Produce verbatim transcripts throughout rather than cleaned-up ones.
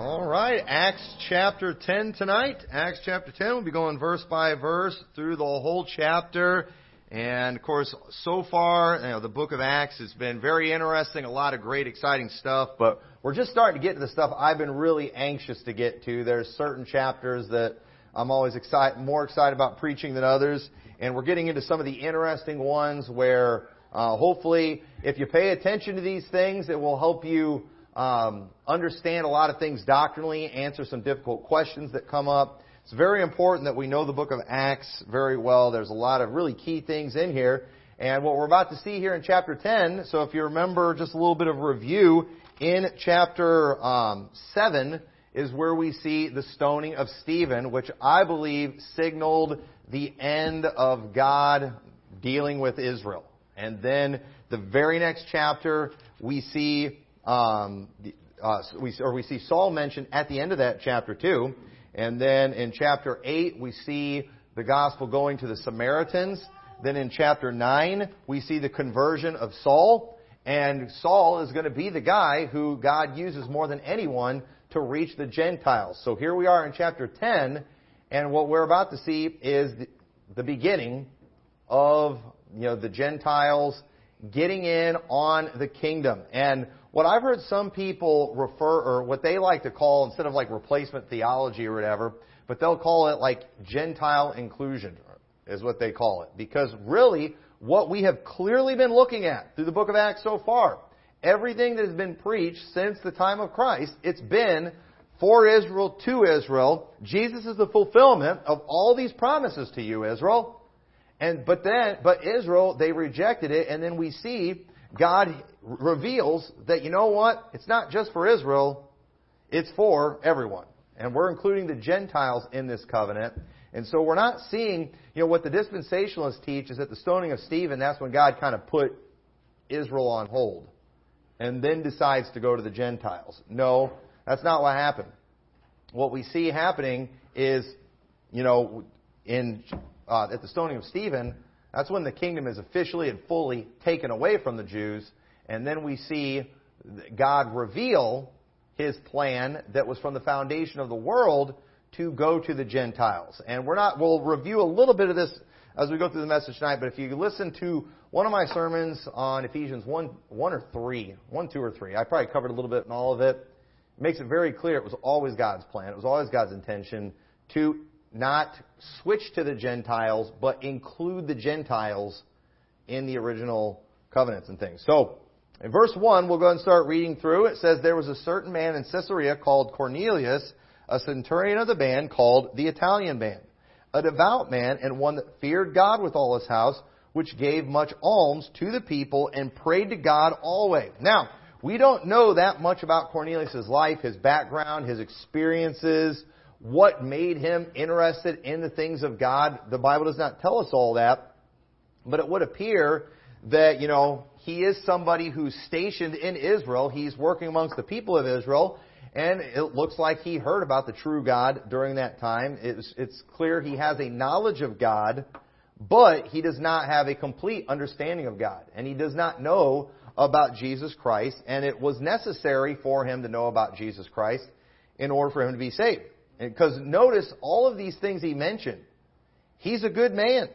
All right, Acts chapter ten tonight. Acts chapter ten, we'll be going verse by verse through the whole chapter. And, of course, so far, you know, the book of Acts has been very interesting, a lot of great, exciting stuff. But we're just starting to get to the stuff I've been really anxious to get to. There's certain chapters that I'm always excited, more excited about preaching than others. And we're getting into some of the interesting ones where uh, hopefully if you pay attention to these things, it will help you um, understand a lot of things doctrinally, answer some difficult questions that come up. It's very important that we know the book of Acts very well. There's a lot of really key things in here. And what we're about to see here in chapter ten, so if you remember just a little bit of review, in chapter um, seven is where we see the stoning of Stephen, which I believe signaled the end of God dealing with Israel. And then the very next chapter, we see, um, uh, we, or we see Saul mentioned at the end of that chapter too. And then in chapter eight, we see the gospel going to the Samaritans. Then in chapter nine, we see the conversion of Saul. And Saul is going to be the guy who God uses more than anyone to reach the Gentiles. So here we are in chapter ten, and what we're about to see is the beginning of, you know, the Gentiles getting in on the kingdom. And what I've heard some people refer, or what they like to call, instead of like replacement theology or whatever, but they'll call it like Gentile inclusion is what they call it. Because really, what we have clearly been looking at through the book of Acts so far, everything that has been preached since the time of Christ, it's been for Israel, to Israel. Jesus is the fulfillment of all these promises to you, Israel. And but then, but Israel, they rejected it, and then we see God reveals that, you know what? It's not just for Israel. It's for everyone. And we're including the Gentiles in this covenant. And so we're not seeing, you know, what the dispensationalists teach is that the stoning of Stephen, that's when God kind of put Israel on hold and then decides to go to the Gentiles. No, that's not what happened. What we see happening is, you know, in uh, at the stoning of Stephen, that's when the kingdom is officially and fully taken away from the Jews. And then we see God reveal His plan that was from the foundation of the world to go to the Gentiles. And we're not, we'll review a little bit of this as we go through the message tonight. But if you listen to one of my sermons on Ephesians one, one or three, one, two or three, I probably covered a little bit in all of it. It makes it very clear it was always God's plan. It was always God's intention to not switch to the Gentiles, but include the Gentiles in the original covenants and things. So, in verse one, we'll go ahead and start reading through. It says, "There was a certain man in Caesarea called Cornelius, a centurion of the band called the Italian band, a devout man and one that feared God with all his house, which gave much alms to the people and prayed to God always." Now, we don't know that much about Cornelius' life, his background, his experiences, what made him interested in the things of God. The Bible does not tell us all that. But it would appear that, you know, he is somebody who's stationed in Israel. He's working amongst the people of Israel. And it looks like he heard about the true God during that time. It's, it's clear he has a knowledge of God, but he does not have a complete understanding of God. And he does not know about Jesus Christ. And it was necessary for him to know about Jesus Christ in order for him to be saved. Because notice all of these things he mentioned. He's a good man.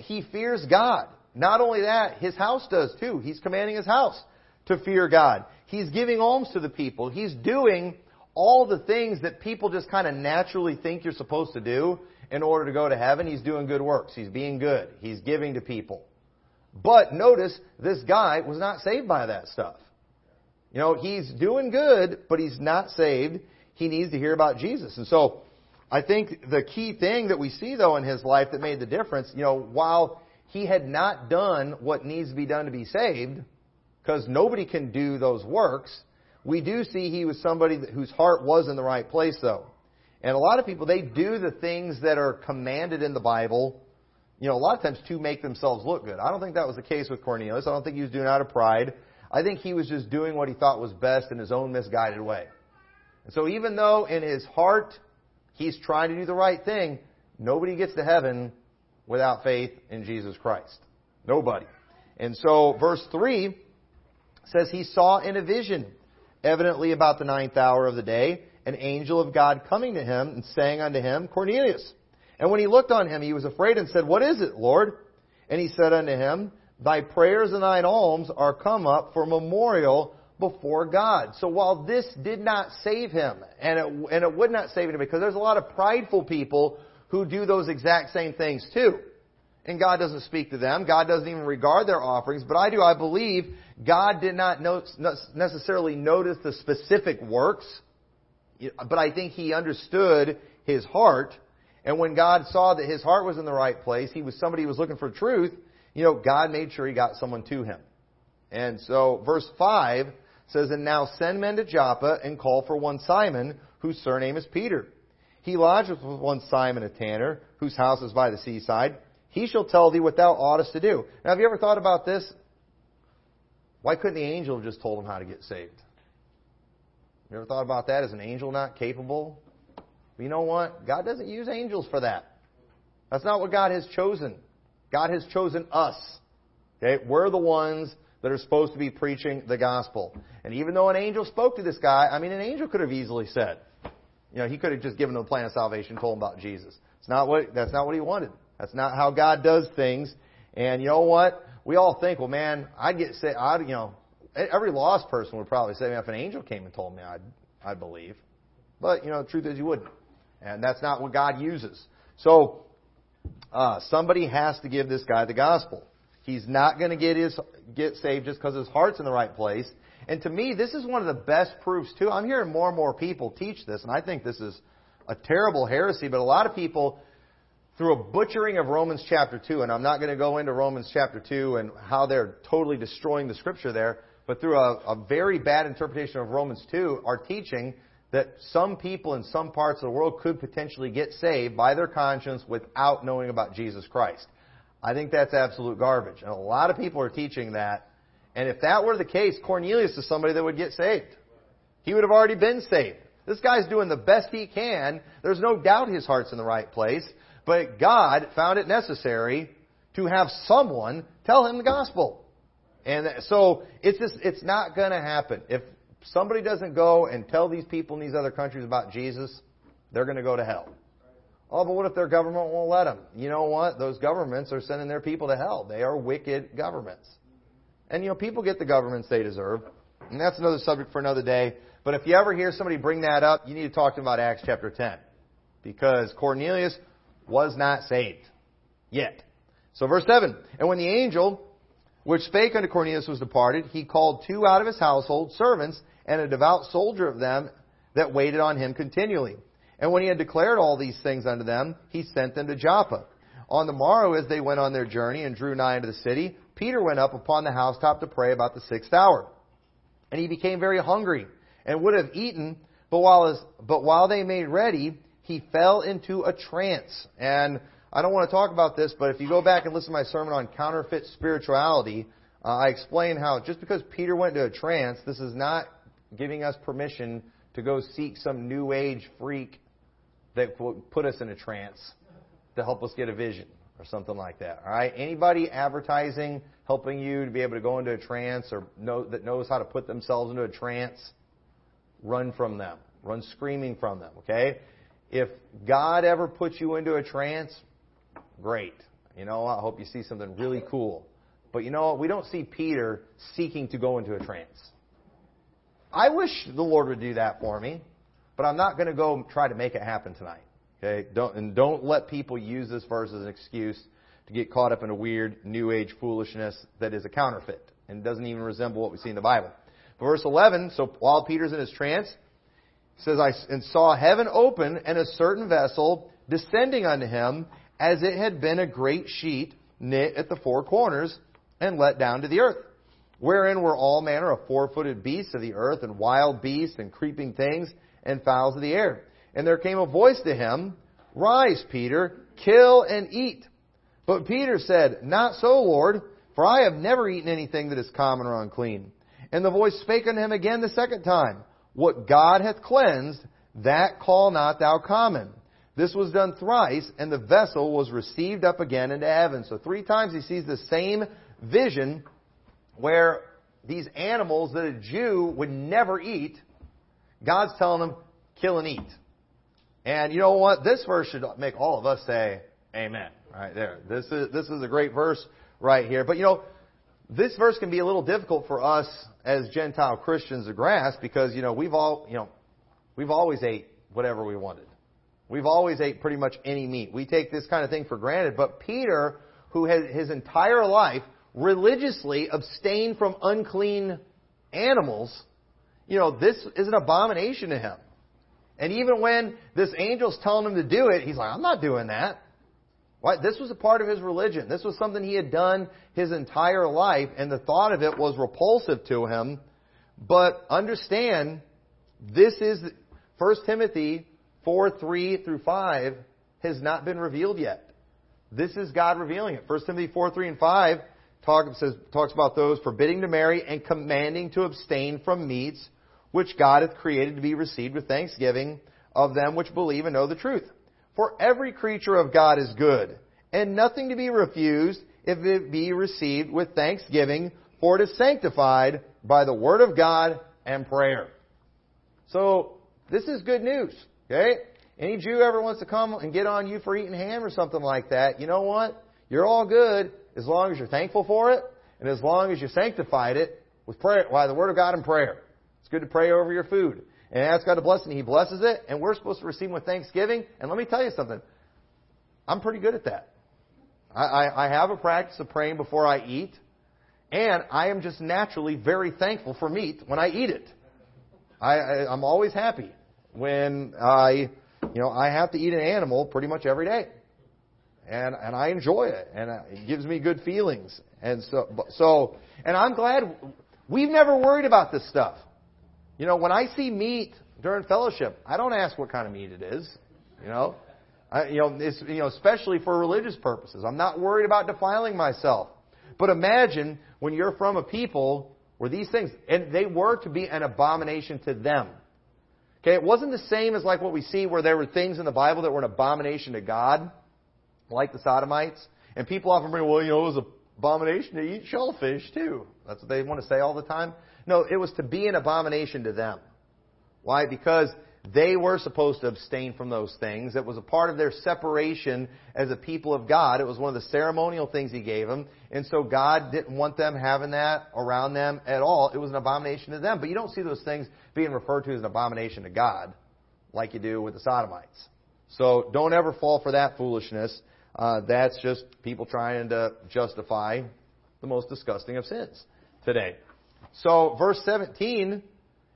He fears God. Not only that, his house does too. He's commanding his house to fear God. He's giving alms to the people. He's doing all the things that people just kind of naturally think you're supposed to do in order to go to heaven. He's doing good works. He's being good. He's giving to people. But notice, this guy was not saved by that stuff. You know, he's doing good, but he's not saved. He needs to hear about Jesus. And so I think the key thing that we see, though, in his life that made the difference, you know, while he had not done what needs to be done to be saved, because nobody can do those works, we do see he was somebody whose heart was in the right place, though. And a lot of people, they do the things that are commanded in the Bible, you know, a lot of times to make themselves look good. I don't think that was the case with Cornelius. I don't think he was doing it out of pride. I think he was just doing what he thought was best in his own misguided way. And so even though in his heart he's trying to do the right thing, nobody gets to heaven without faith in Jesus Christ. Nobody. And so verse three says, "He saw in a vision, evidently about the ninth hour of the day, an angel of God coming to him and saying unto him, Cornelius. And when he looked on him, he was afraid and said, What is it, Lord? And he said unto him, Thy prayers and thine alms are come up for memorial before God. So while this did not save him, and it, and it would not save him, because there's a lot of prideful people who do those exact same things too. And God doesn't speak to them. God doesn't even regard their offerings. But I do, I believe, God did not necessarily notice the specific works. But I think He understood his heart. And when God saw that his heart was in the right place, he was somebody who was looking for truth, you know, God made sure He got someone to him. And so, verse five says, And now send men to Joppa and call for one Simon, whose surname is Peter. He lodgeth with one Simon, a tanner, whose house is by the seaside. He shall tell thee what thou oughtest to do. Now, have you ever thought about this? Why couldn't the angel have just told him how to get saved? You ever thought about that? Is an angel not capable? But you know what? God doesn't use angels for that. That's not what God has chosen. God has chosen us. Okay? We're the ones that are supposed to be preaching the gospel. And even though an angel spoke to this guy, I mean, an angel could have easily said, you know, he could have just given him the plan of salvation, told him about Jesus. It's not what, that's not what he wanted. That's not how God does things. And you know what? We all think, well, man, I'd get saved. I'd, you know, every lost person would probably say, man, if an angel came and told me, I'd, I'd believe. But, you know, the truth is you wouldn't. And that's not what God uses. So, uh, somebody has to give this guy the gospel. He's not going to get his, get saved just because his heart's in the right place. And to me, this is one of the best proofs, too. I'm hearing more and more people teach this, and I think this is a terrible heresy, but a lot of people, through a butchering of Romans chapter two, and I'm not going to go into Romans chapter two and how they're totally destroying the Scripture there, but through a, a very bad interpretation of Romans two, are teaching that some people in some parts of the world could potentially get saved by their conscience without knowing about Jesus Christ. I think that's absolute garbage. And a lot of people are teaching that. And if that were the case, Cornelius is somebody that would get saved. He would have already been saved. This guy's doing the best he can. There's no doubt his heart's in the right place. But God found it necessary to have someone tell him the gospel. And so it's just, it's not going to happen. If somebody doesn't go and tell these people in these other countries about Jesus, they're going to go to hell. Oh, but what if their government won't let them? You know what? Those governments are sending their people to hell. They are wicked governments. And, you know, people get the governments they deserve. And that's another subject for another day. But if you ever hear somebody bring that up, you need to talk to them about Acts chapter ten. Because Cornelius was not saved yet. So verse seven, And when the angel which spake unto Cornelius was departed, he called two out of his household servants and a devout soldier of them that waited on him continually. And when he had declared all these things unto them, he sent them to Joppa. On the morrow, as they went on their journey and drew nigh unto the city, Peter went up upon the housetop to pray about the sixth hour. And he became very hungry and would have eaten, but while, his, but while they made ready, he fell into a trance. And I don't want to talk about this, but if you go back and listen to my sermon on counterfeit spirituality, uh, I explain how just because Peter went into a trance, this is not giving us permission to go seek some new age freak that will put us in a trance to help us get a vision or something like that. All right? Anybody advertising, helping you to be able to go into a trance or know, that knows how to put themselves into a trance, run from them. Run screaming from them. Okay? If God ever puts you into a trance, great. You know, I hope you see something really cool. But you know what? We don't see Peter seeking to go into a trance. I wish the Lord would do that for me, but I'm not going to go try to make it happen tonight. Okay? Don't, and don't let people use this verse as an excuse to get caught up in a weird New Age foolishness that is a counterfeit and doesn't even resemble what we see in the Bible. But verse eleven, so while Peter's in his trance, it says, I and saw heaven open and a certain vessel descending unto him as it had been a great sheet knit at the four corners and let down to the earth, wherein were all manner of four-footed beasts of the earth and wild beasts and creeping things and fowls of the air. And there came a voice to him, Rise, Peter, kill and eat. But Peter said, Not so, Lord, for I have never eaten anything that is common or unclean. And the voice spake unto him again the second time, What God hath cleansed, that call not thou common. This was done thrice, and the vessel was received up again into heaven. So three times he sees the same vision where these animals that a Jew would never eat, God's telling him, kill and eat. And you know what? This verse should make all of us say amen. Right there. This is this is a great verse right here. But you know, this verse can be a little difficult for us as Gentile Christians to grasp because, you know, we've all, you know, we've always ate whatever we wanted. We've always ate pretty much any meat. We take this kind of thing for granted. But Peter, who has his entire life religiously abstained from unclean animals, you know, this is an abomination to him. And even when this angel's telling him to do it, he's like, I'm not doing that. Right? This was a part of his religion. This was something he had done his entire life, and the thought of it was repulsive to him. But understand, this is First Timothy four, three through five has not been revealed yet. This is God revealing it. First Timothy four, three and five talk, says, talks about those forbidding to marry and commanding to abstain from meats, which God hath created to be received with thanksgiving of them which believe and know the truth. For every creature of God is good, and nothing to be refused if it be received with thanksgiving, for it is sanctified by the word of God and prayer. So, this is good news, okay? Any Jew ever wants to come and get on you for eating ham or something like that, you know what? You're all good as long as you're thankful for it, and as long as you sanctified it with prayer, by the word of God and prayer. It's good to pray over your food. And ask God to bless it, and He blesses it, and we're supposed to receive Him with thanksgiving. And let me tell you something. I'm pretty good at that. I, I, I have a practice of praying before I eat, and I am just naturally very thankful for meat when I eat it. I, I, I'm always happy when I, you know, I have to eat an animal pretty much every day. And and I enjoy it, and it gives me good feelings. And so, so and I'm glad we've never worried about this stuff. You know, when I see meat during fellowship, I don't ask what kind of meat it is. You know, I, you know, it's, you know, especially for religious purposes. I'm not worried about defiling myself. But imagine when you're from a people where these things, and they were to be an abomination to them. Okay, it wasn't the same as like what we see where there were things in the Bible that were an abomination to God, like the Sodomites. And people often bring, well, you know, it was an abomination to eat shellfish too. That's what they want to say all the time. No, it was to be an abomination to them. Why? Because they were supposed to abstain from those things. It was a part of their separation as a people of God. It was one of the ceremonial things He gave them. And so God didn't want them having that around them at all. It was an abomination to them. But you don't see those things being referred to as an abomination to God like you do with the Sodomites. So don't ever fall for that foolishness. Uh, that's just people trying to justify the most disgusting of sins today. So, verse seventeen,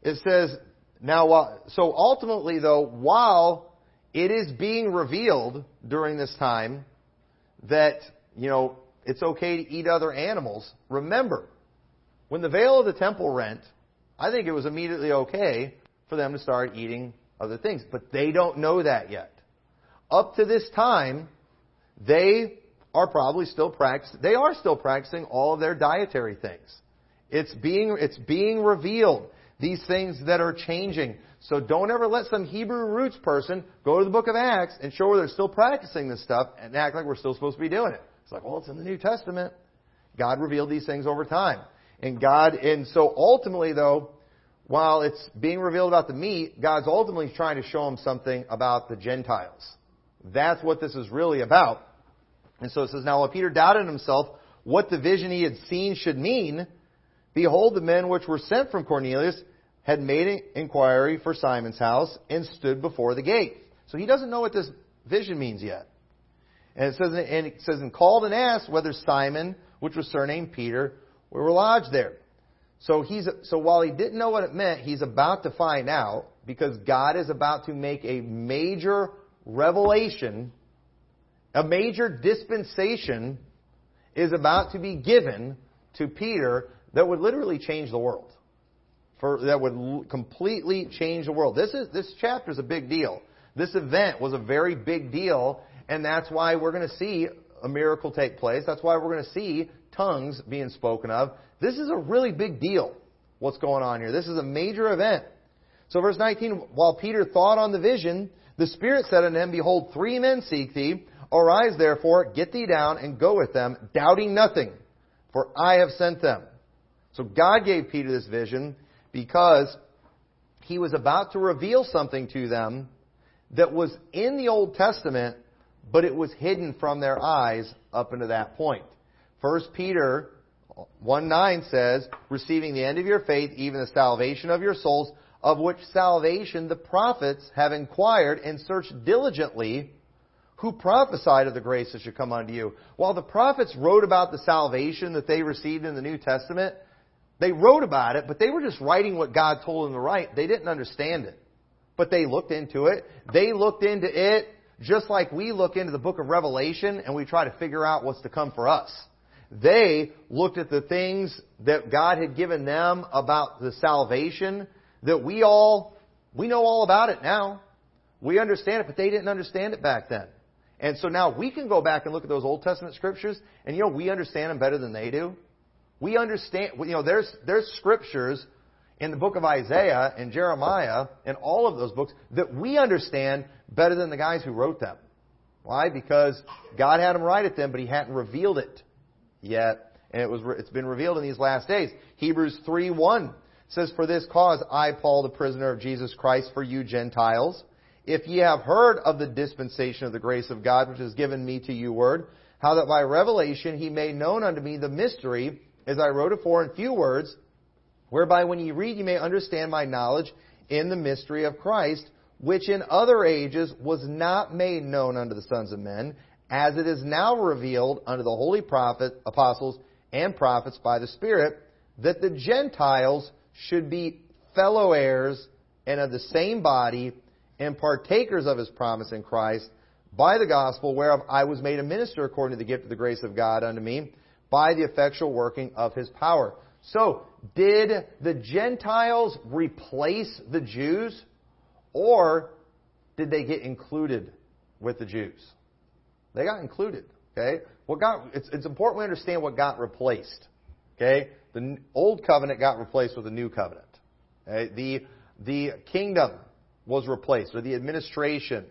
it says, now, uh, so ultimately, though, while it is being revealed during this time that, you know, it's okay to eat other animals, remember, when the veil of the temple rent, I think it was immediately okay for them to start eating other things. But they don't know that yet. Up to this time, they are probably still practicing, they are still practicing all of their dietary things. It's being, it's being revealed, these things that are changing. So don't ever let some Hebrew roots person go to the book of Acts and show where they're still practicing this stuff and act like we're still supposed to be doing it. It's like, well, it's in the New Testament. God revealed these things over time. And God, and so ultimately though, while it's being revealed about the meat, God's ultimately trying to show them something about the Gentiles. That's what this is really about. And so it says, now while Peter doubted himself what the vision he had seen should mean, behold, the men which were sent from Cornelius had made inquiry for Simon's house and stood before the gate. So he doesn't know what this vision means yet. And it says, and it says, and called and asked whether Simon, which was surnamed Peter, were lodged there. So he's so while he didn't know what it meant, he's about to find out because God is about to make a major revelation, a major dispensation is about to be given to Peter. That would literally change the world. For that would l- completely change the world. This is this chapter is a big deal. This event was a very big deal, and that's why we're going to see a miracle take place. That's why we're going to see tongues being spoken of. This is a really big deal, what's going on here. This is a major event. So verse nineteen, while Peter thought on the vision, the Spirit said unto him, behold, three men seek thee. Arise, therefore, get thee down, and go with them, doubting nothing, for I have sent them. So God gave Peter this vision because he was about to reveal something to them that was in the Old Testament, but it was hidden from their eyes up until that point. First Peter one nine says, receiving the end of your faith, even the salvation of your souls, of which salvation the prophets have inquired and searched diligently, who prophesied of the grace that should come unto you. While the prophets wrote about the salvation that they received in the New Testament, they wrote about it, but they were just writing what God told them to write. They didn't understand it. But they looked into it. They looked into it just like we look into the book of Revelation and we try to figure out what's to come for us. They looked at the things that God had given them about the salvation that we all, we know all about it now. We understand it, but they didn't understand it back then. And so now we can go back and look at those Old Testament scriptures, and you know, we understand them better than they do. We understand, you know, there's there's scriptures in the book of Isaiah and Jeremiah and all of those books that we understand better than the guys who wrote them. Why? Because God had them write it then, but He hadn't revealed it yet, and it was it's been revealed in these last days. Hebrews three one says, "For this cause I, Paul, the prisoner of Jesus Christ, for you Gentiles, if ye have heard of the dispensation of the grace of God, which is given me to you word, how that by revelation He made known unto me the mystery, as I wrote afore in few words, whereby when ye read ye may understand my knowledge in the mystery of Christ, which in other ages was not made known unto the sons of men, as it is now revealed unto the holy prophet, apostles and prophets by the Spirit, that the Gentiles should be fellow heirs and of the same body, and partakers of His promise in Christ by the gospel, whereof I was made a minister according to the gift of the grace of God unto me, by the effectual working of His power." So, did the Gentiles replace the Jews, or did they get included with the Jews? They got included. Okay, what got it's, it's important we understand what got replaced. Okay, the old covenant got replaced with a new covenant. Okay? The the kingdom was replaced, or the administration,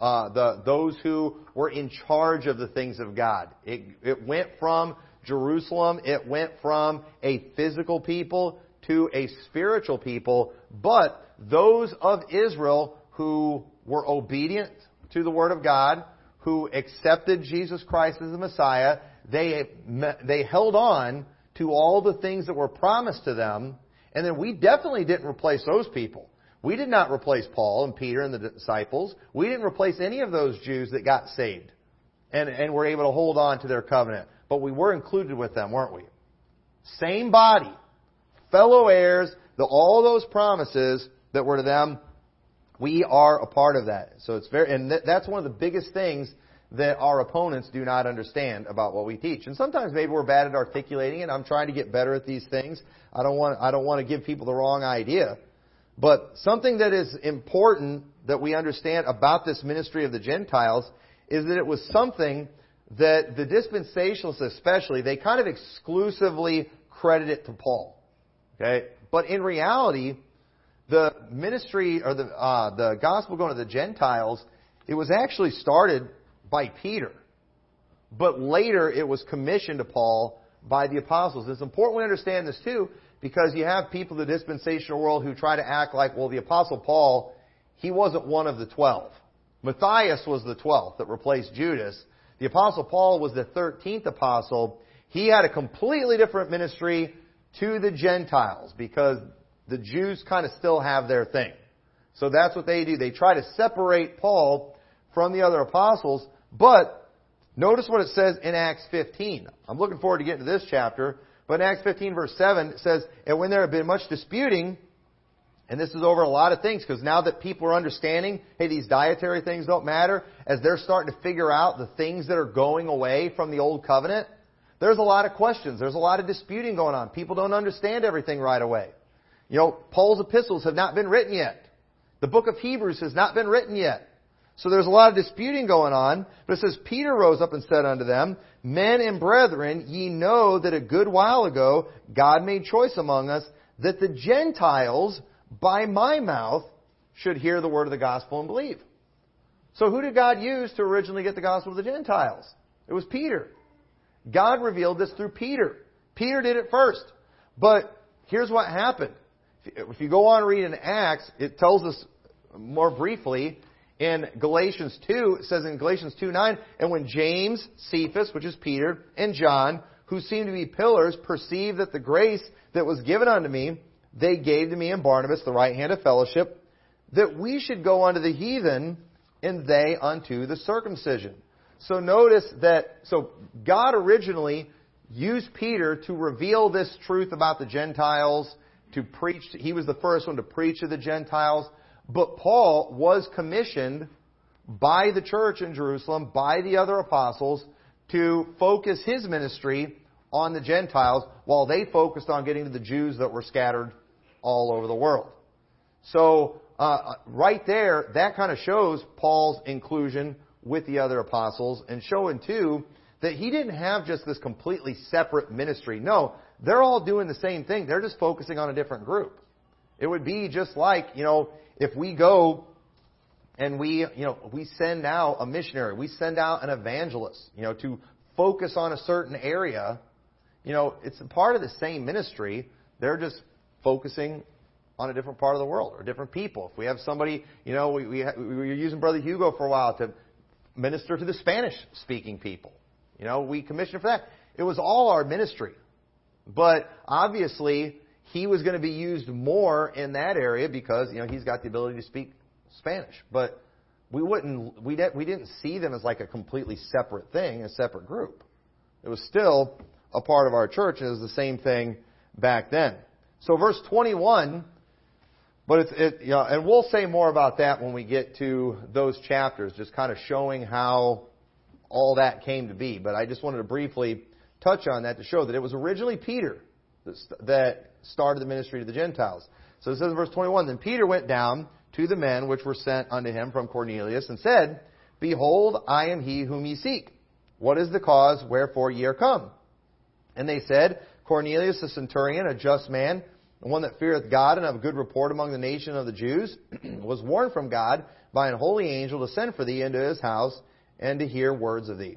uh, the those who were in charge of the things of God. It, it went from Jerusalem, it went from a physical people to a spiritual people, but those of Israel who were obedient to the Word of God, who accepted Jesus Christ as the Messiah, they they held on to all the things that were promised to them, and then we definitely didn't replace those people. We did not replace Paul and Peter and the disciples. We didn't replace any of those Jews that got saved and, and were able to hold on to their covenant. But we were included with them, weren't we? Same body, fellow heirs, the, all those promises that were to them, we are a part of that. So it's very, and th- that's one of the biggest things that our opponents do not understand about what we teach. And sometimes maybe we're bad at articulating it. I'm trying to get better at these things. I don't want, I don't want to give people the wrong idea. But something that is important that we understand about this ministry of the Gentiles is that it was something that the dispensationalists especially, they kind of exclusively credit it to Paul. Okay? But in reality, the ministry or the uh, the gospel going to the Gentiles, it was actually started by Peter. But later it was commissioned to Paul by the apostles. It's important we understand this too, because you have people in the dispensational world who try to act like, well, the Apostle Paul, he wasn't one of the twelve. Matthias was the twelfth that replaced Judas. The Apostle Paul was the thirteenth apostle. He had a completely different ministry to the Gentiles because the Jews kind of still have their thing. So that's what they do. They try to separate Paul from the other apostles. But notice what it says in Acts fifteen. I'm looking forward to getting to this chapter. But in Acts fifteen, verse seven, it says, "And when there had been much disputing," and this is over a lot of things, because now that people are understanding, hey, these dietary things don't matter, as they're starting to figure out the things that are going away from the Old Covenant, there's a lot of questions. There's a lot of disputing going on. People don't understand everything right away. You know, Paul's epistles have not been written yet. The book of Hebrews has not been written yet. So there's a lot of disputing going on. But it says, "Peter rose up and said unto them, Men and brethren, ye know that a good while ago God made choice among us, that the Gentiles by my mouth should hear the word of the gospel and believe." So who did God use to originally get the gospel to the Gentiles? It was Peter. God revealed this through Peter. Peter did it first. But here's what happened. If you go on reading Acts, it tells us more briefly in Galatians two, it says in Galatians two nine, and when James, Cephas, which is Peter, and John, who seemed to be pillars, perceived that the grace that was given unto me, they gave to me and Barnabas the right hand of fellowship, that we should go unto the heathen, and they unto the circumcision. So notice that, so God originally used Peter to reveal this truth about the Gentiles, to preach. He was the first one to preach to the Gentiles. But Paul was commissioned by the church in Jerusalem, by the other apostles, to focus his ministry on the Gentiles while they focused on getting to the Jews that were scattered all over the world. So uh, right there, that kind of shows Paul's inclusion with the other apostles, and showing, too, that he didn't have just this completely separate ministry. No, they're all doing the same thing. They're just focusing on a different group. It would be just like, you know, if we go and we, you know, we send out a missionary, we send out an evangelist, you know, to focus on a certain area, you know, it's a part of the same ministry. They're just focusing on a different part of the world or different people. If we have somebody, you know, we we, we were using Brother Hugo for a while to minister to the Spanish-speaking people. You know, we commissioned for that. It was all our ministry. But obviously, he was going to be used more in that area because, you know, he's got the ability to speak Spanish. But we wouldn't, we we didn't see them as like a completely separate thing, a separate group. It was still a part of our church, and it was the same thing back then. So verse twenty-one, but it's, it, you know, and we'll say more about that when we get to those chapters, just kind of showing how all that came to be. But I just wanted to briefly touch on that to show that it was originally Peter that started the ministry to the Gentiles. So it says in verse twenty-one, then Peter went down to the men which were sent unto him from Cornelius and said, Behold, I am he whom ye seek. What is the cause wherefore ye are come? And they said, Cornelius the centurion, a just man, and one that feareth God and of good report among the nation of the Jews, was warned from God by an holy angel to send for thee into his house and to hear words of thee.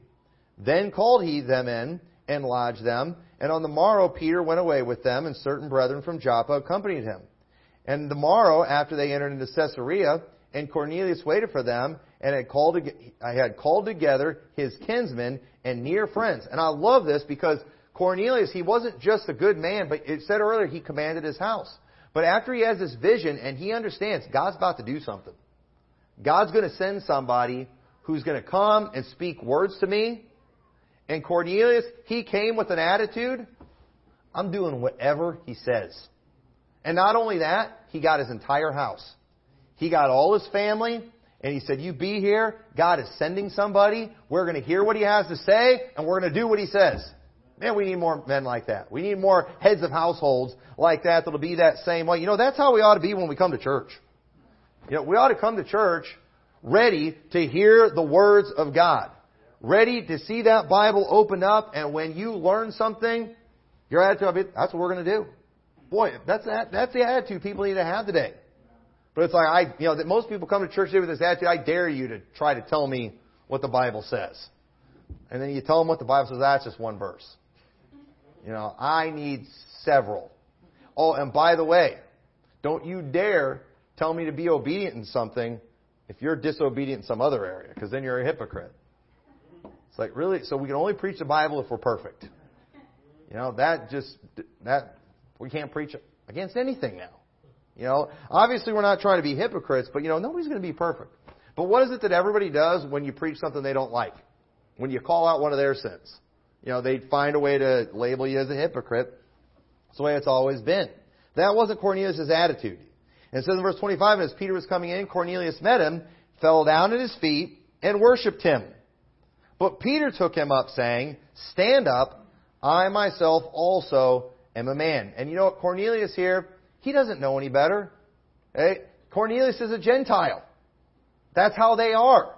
Then called he them in and lodged them. And on the morrow Peter went away with them, and certain brethren from Joppa accompanied him. And the morrow, after they entered into Caesarea, and Cornelius waited for them, and had called, had called together his kinsmen and near friends. And I love this because Cornelius, he wasn't just a good man, but it said earlier he commanded his house. But after he has this vision, and he understands God's about to do something. God's going to send somebody who's going to come and speak words to me. And Cornelius, he came with an attitude, I'm doing whatever he says. And not only that, he got his entire house. He got all his family, and he said, you be here, God is sending somebody, we're going to hear what he has to say, and we're going to do what he says. Man, we need more men like that. We need more heads of households like that that'll be that same way. You know, that's how we ought to be when we come to church. You know, we ought to come to church ready to hear the words of God. Ready to see that Bible open up, and when you learn something, your attitude of it, that's what we're going to do. Boy, that's that's the attitude people need to have today. But it's like, I, you know, that most people come to church today with this attitude, I dare you to try to tell me what the Bible says. And then you tell them what the Bible says, that's just one verse. You know, I need several. Oh, and by the way, don't you dare tell me to be obedient in something if you're disobedient in some other area, because then you're a hypocrite. It's like, really? So we can only preach the Bible if we're perfect. You know, that just, that, we can't preach against anything now. You know, obviously we're not trying to be hypocrites, but you know, nobody's going to be perfect. But what is it that everybody does when you preach something they don't like? When you call out one of their sins? You know, they find a way to label you as a hypocrite. That's the way it's always been. That wasn't Cornelius' attitude. And it says in verse twenty-five, as Peter was coming in, Cornelius met him, fell down at his feet, and worshipped him. But Peter took him up, saying, Stand up, I myself also am a man. And you know what? Cornelius here, he doesn't know any better. Hey, Cornelius is a Gentile. That's how they are.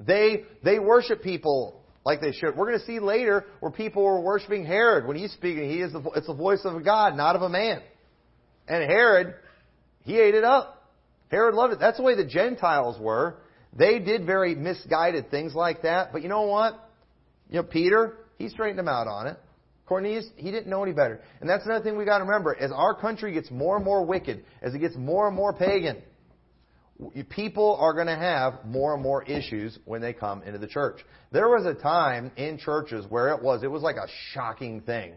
They they worship people like they should. We're going to see later where people were worshiping Herod. When he's speaking, he is the, it's the voice of a God, not of a man. And Herod, he ate it up. Herod loved it. That's the way the Gentiles were. They did very misguided things like that. But you know what? You know, Peter, he straightened them out on it. Cornelius, he didn't know any better. And that's another thing we got to remember. As our country gets more and more wicked, as it gets more and more pagan, people are going to have more and more issues when they come into the church. There was a time in churches where it was, it was like a shocking thing.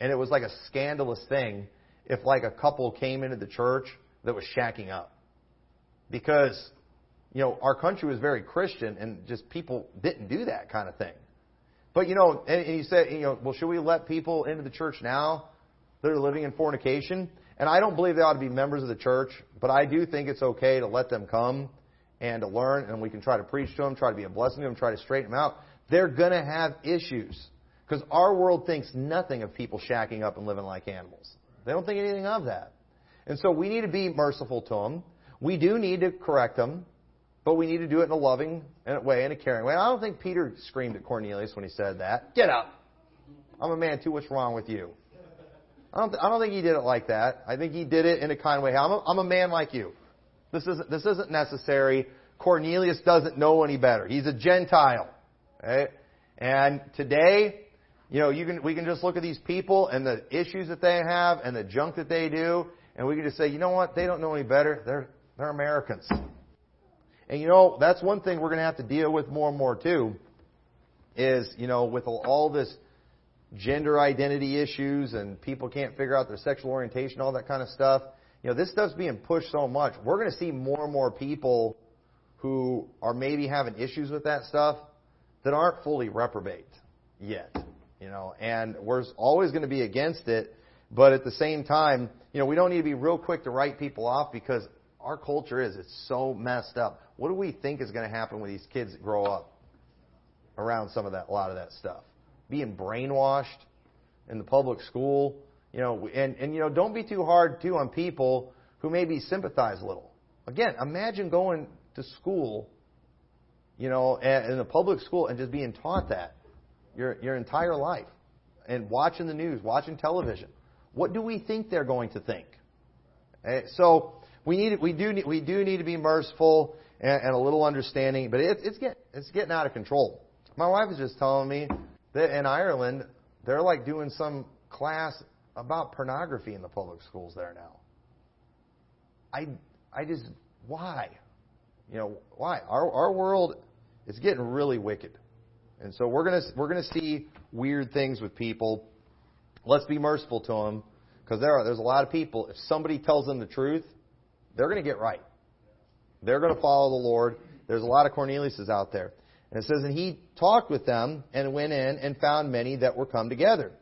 And it was like a scandalous thing if like a couple came into the church that was shacking up. Because, you know, our country was very Christian and just people didn't do that kind of thing. But, you know, and, and he said, you know, well, should we let people into the church now that are living in fornication? And I don't believe they ought to be members of the church, but I do think it's okay to let them come and to learn, and we can try to preach to them, try to be a blessing to them, try to straighten them out. They're going to have issues because our world thinks nothing of people shacking up and living like animals. They don't think anything of that. And so we need to be merciful to them. We do need to correct them, but we need to do it in a loving way and a caring way. I don't think Peter screamed at Cornelius when he said that. Get up. I'm a man too. What's wrong with you? I don't, th- I don't think he did it like that. I think he did it in a kind way. I'm a, I'm a man like you. This isn't, this isn't necessary. Cornelius doesn't know any better. He's a Gentile. Right? And today, you know, you can we can just look at these people and the issues that they have and the junk that they do, and we can just say, you know what? They don't know any better. They're they're Americans. And, you know, that's one thing we're going to have to deal with more and more, too, is, you know, with all this gender identity issues and people can't figure out their sexual orientation, all that kind of stuff. You know, this stuff's being pushed so much. We're going to see more and more people who are maybe having issues with that stuff that aren't fully reprobate yet, you know, and we're always going to be against it. But at the same time, you know, we don't need to be real quick to write people off because our culture is, it's so messed up. What do we think is going to happen when these kids grow up around some of that, a lot of that stuff? Being brainwashed in the public school, you know, and, and, you know, don't be too hard, too, on people who maybe sympathize a little. Again, imagine going to school, you know, in a public school and just being taught that your your entire life and watching the news, watching television. What do we think they're going to think? So, We need, we do, we do need to be merciful and, and a little understanding, but it's, it's getting, it's getting out of control. My wife was just telling me that in Ireland they're like doing some class about pornography in the public schools there now. I, I just why, you know, why our our world is getting really wicked, and so we're gonna we're gonna see weird things with people. Let's be merciful to them because there are there's a lot of people. If somebody tells them the truth, they're going to get right. They're going to follow the Lord. There's a lot of Corneliuses out there. And it says, and he talked with them and went in and found many that were come together.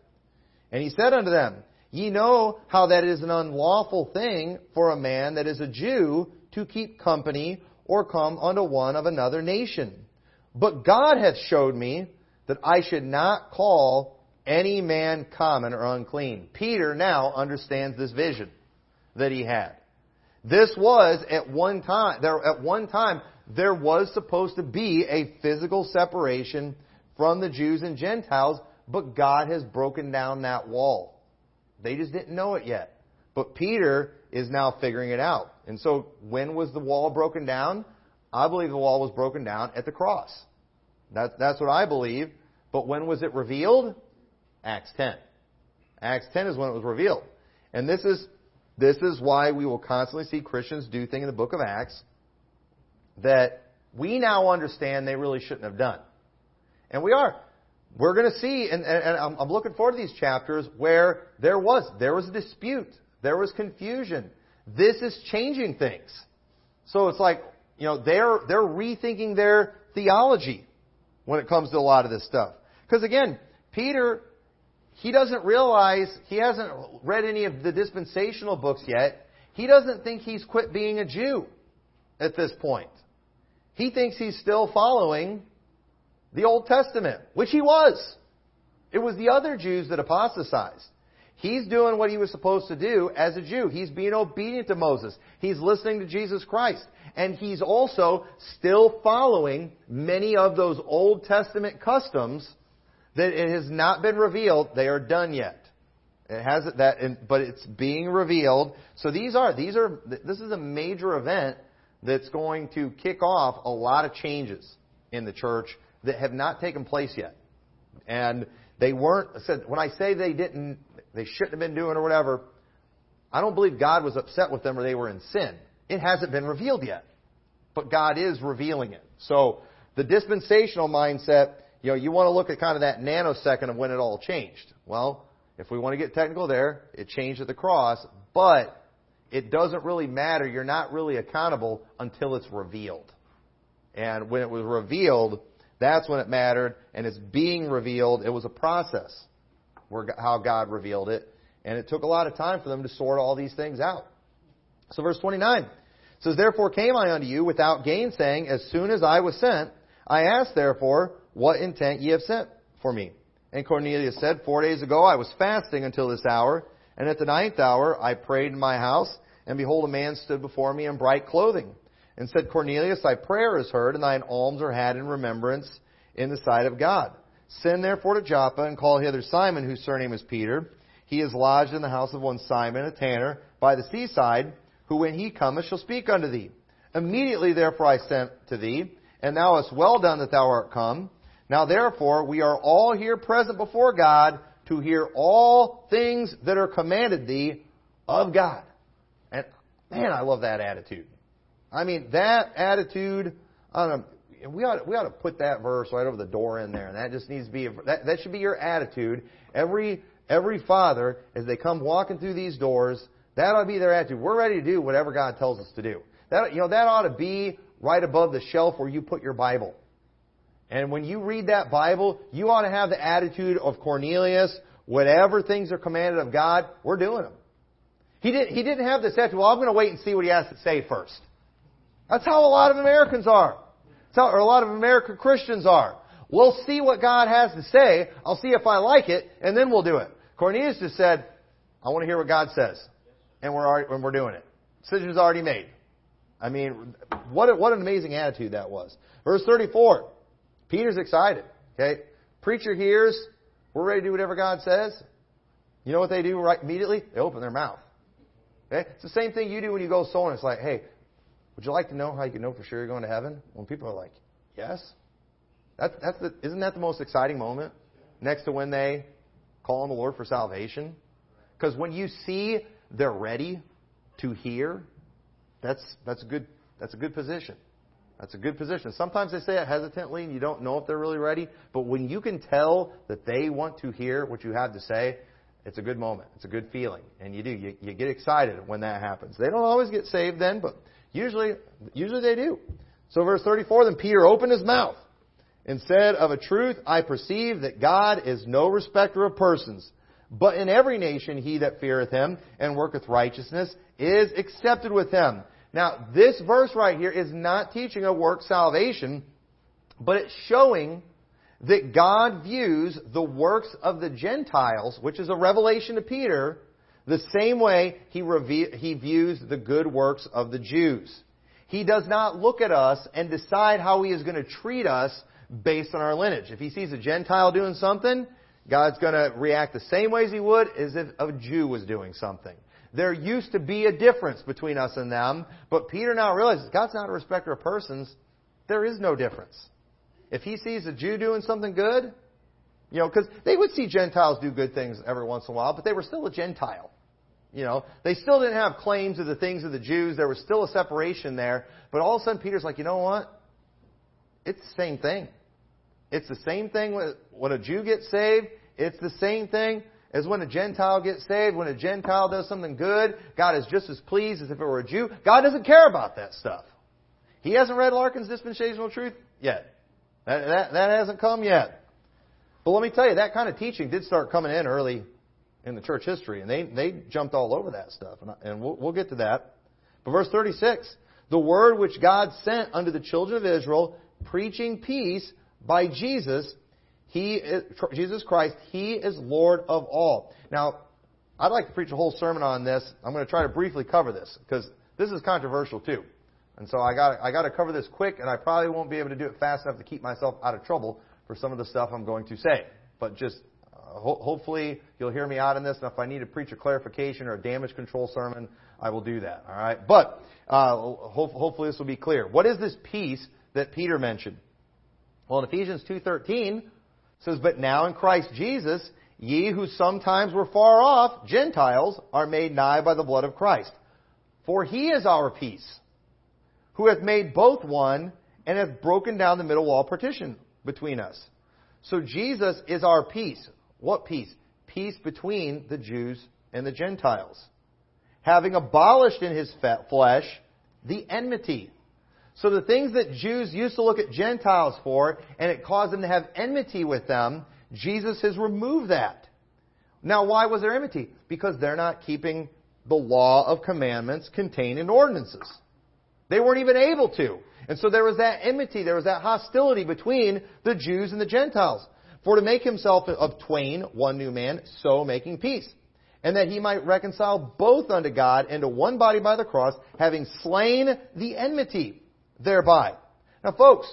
And he said unto them, ye know how that it is an unlawful thing for a man that is a Jew to keep company or come unto one of another nation. But God hath showed me that I should not call any man common or unclean. Peter now understands this vision that he had. This was at one time, there, at one time, there was supposed to be a physical separation from the Jews and Gentiles, but God has broken down that wall. They just didn't know it yet. But Peter is now figuring it out. And so when was the wall broken down? I believe the wall was broken down at the cross. That, that's what I believe. But when was it revealed? Acts ten. Acts ten is when it was revealed. And this is... This is why we will constantly see Christians do things in the book of Acts that we now understand they really shouldn't have done. And we are. We're going to see, and, and, and I'm, I'm looking forward to these chapters where there was, there was a dispute. There was confusion. This is changing things. So it's like, you know, they're, they're rethinking their theology when it comes to a lot of this stuff. Because again, Peter... He doesn't realize, he hasn't read any of the dispensational books yet. He doesn't think he's quit being a Jew at this point. He thinks he's still following the Old Testament, which he was. It was the other Jews that apostatized. He's doing what he was supposed to do as a Jew. He's being obedient to Moses. He's listening to Jesus Christ. And he's also still following many of those Old Testament customs that it has not been revealed. They are done yet. It hasn't that, but it's being revealed. So these are these are this is a major event that's going to kick off a lot of changes in the church that have not taken place yet. And They weren't, said, when I say they didn't, they shouldn't have been doing or whatever, I don't believe God was upset with them or they were in sin. It hasn't been revealed yet. But God is revealing it. So the dispensational mindset, you know, you want to look at kind of that nanosecond of when it all changed. Well, if we want to get technical there, it changed at the cross, but it doesn't really matter. You're not really accountable until it's revealed. And when it was revealed, that's when it mattered, and it's being revealed. It was a process where how God revealed it, and it took a lot of time for them to sort all these things out. So verse twenty-nine says, "Therefore came I unto you without gainsaying as soon as I was sent. I asked, therefore, what intent ye have sent for me? And Cornelius said, Four days ago I was fasting until this hour, and at the ninth hour I prayed in my house, and behold, a man stood before me in bright clothing. And said, Cornelius, thy prayer is heard, and thine alms are had in remembrance in the sight of God. Send therefore to Joppa, and call hither Simon, whose surname is Peter. He is lodged in the house of one Simon, a tanner, by the seaside, who when he cometh shall speak unto thee. Immediately therefore I sent to thee, and thou hast well done that thou art come. Now therefore we are all here present before God to hear all things that are commanded thee of God." And man, I love that attitude. I mean, that attitude, I don't know, we ought, we ought to put that verse right over the door in there. And that just needs to be, a, that, that should be your attitude. Every every father, as they come walking through these doors, that ought to be their attitude. We're ready to do whatever God tells us to do. That, you know, that ought to be right above the shelf where you put your Bible. And when you read that Bible, you ought to have the attitude of Cornelius. Whatever things are commanded of God, we're doing them. He didn't, he didn't have this attitude, well, I'm going to wait and see what he has to say first. That's how a lot of Americans are. That's how, or a lot of American Christians are. We'll see what God has to say. I'll see if I like it, and then we'll do it. Cornelius just said, I want to hear what God says. And we're already, and we're doing it. Decision's already made. I mean, what, a, what an amazing attitude that was. Verse thirty-four. Peter's excited. Okay? Preacher hears, we're ready to do whatever God says. You know what they do right immediately? They open their mouth. Okay? It's the same thing you do when you go soul, and it's like, hey, would you like to know how you can know for sure you're going to heaven? When people are like, yes. That's, that's the, isn't that the most exciting moment? Next to when they call on the Lord for salvation? Because when you see they're ready to hear, that's, that's, a good, that's a good position. That's a good position. Sometimes they say it hesitantly and you don't know if they're really ready. But when you can tell that they want to hear what you have to say, it's a good moment. It's a good feeling. And you do. You, you get excited when that happens. They don't always get saved then, but Usually, usually they do. So verse thirty-four, then Peter opened his mouth and said, Of a truth, I perceive that God is no respecter of persons, but in every nation he that feareth him and worketh righteousness is accepted with him. Now, this verse right here is not teaching a work salvation, but it's showing that God views the works of the Gentiles, which is a revelation to Peter, the same way he, reve- he views the good works of the Jews. He does not look at us and decide how he is going to treat us based on our lineage. If he sees a Gentile doing something, God's going to react the same way as he would as if a Jew was doing something. There used to be a difference between us and them, but Peter now realizes God's not a respecter of persons. There is no difference. If he sees a Jew doing something good, you know, because they would see Gentiles do good things every once in a while, but they were still a Gentile. You know, they still didn't have claims to the things of the Jews. There was still a separation there. But all of a sudden, Peter's like, you know what? It's the same thing. It's the same thing when a Jew gets saved. It's the same thing as when a Gentile gets saved. When a Gentile does something good, God is just as pleased as if it were a Jew. God doesn't care about that stuff. He hasn't read Larkin's Dispensational Truth yet. That, that, that hasn't come yet. But let me tell you, that kind of teaching did start coming in early in the church history, and they, they jumped all over that stuff, and, and we'll, we'll get to that. But verse thirty-six, the word which God sent unto the children of Israel, preaching peace by Jesus, he is, Jesus Christ, He is Lord of all. Now, I'd like to preach a whole sermon on this. I'm going to try to briefly cover this because this is controversial too, and so I got I got to cover this quick, and I probably won't be able to do it fast enough to keep myself out of trouble for some of the stuff I'm going to say, but just. Hopefully, you'll hear me out on this, and if I need to preach a clarification or a damage control sermon, I will do that, all right? But uh, ho- hopefully this will be clear. What is this peace that Peter mentioned? Well, in Ephesians two thirteen, It says, but now in Christ Jesus, ye who sometimes were far off, Gentiles, are made nigh by the blood of Christ. For he is our peace, who hath made both one, and hath broken down the middle wall partition between us. So Jesus is our peace. What peace? Peace between the Jews and the Gentiles. Having abolished in his flesh the enmity. So the things that Jews used to look at Gentiles for, and it caused them to have enmity with them, Jesus has removed that. Now, why was there enmity? Because they're not keeping the law of commandments contained in ordinances. They weren't even able to. And so there was that enmity, there was that hostility between the Jews and the Gentiles. For to make himself of twain one new man, so making peace. And that he might reconcile both unto God and to one body by the cross, having slain the enmity thereby. Now folks,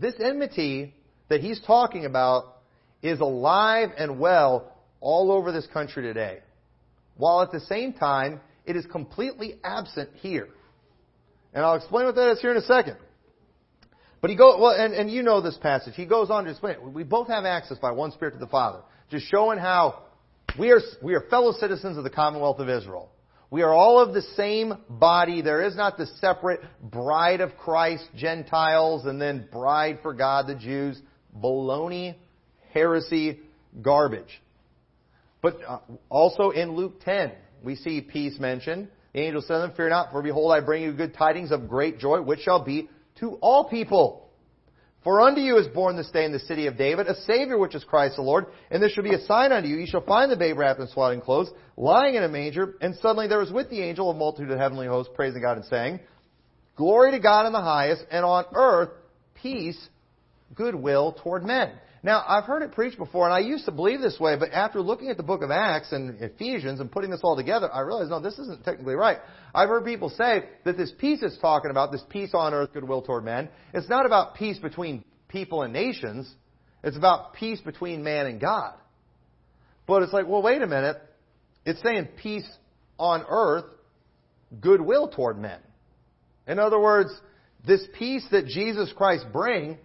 this enmity that he's talking about is alive and well all over this country today. While at the same time, it is completely absent here. And I'll explain what that is here in a second. But he goes, well, and, and you know this passage. He goes on to explain it. We both have access by one Spirit to the Father. Just showing how we are, we are fellow citizens of the Commonwealth of Israel. We are all of the same body. There is not the separate bride of Christ, Gentiles, and then bride for God, the Jews. Baloney, heresy, garbage. But also in Luke ten, we see peace mentioned. The angel said to them, fear not, for behold, I bring you good tidings of great joy, which shall be to all people. For unto you is born this day in the city of David a Savior, which is Christ the Lord. And this shall be a sign unto you. You shall find the babe wrapped in swaddling clothes, lying in a manger. And suddenly there was with the angel a multitude of heavenly hosts, praising God and saying, glory to God in the highest, and on earth peace, goodwill toward men. Now, I've heard it preached before, and I used to believe this way, but after looking at the book of Acts and Ephesians and putting this all together, I realized, no, this isn't technically right. I've heard people say that this peace is talking about, this peace on earth, goodwill toward men. It's not about peace between people and nations. It's about peace between man and God. But it's like, well, wait a minute. It's saying peace on earth, goodwill toward men. In other words, this peace that Jesus Christ brings,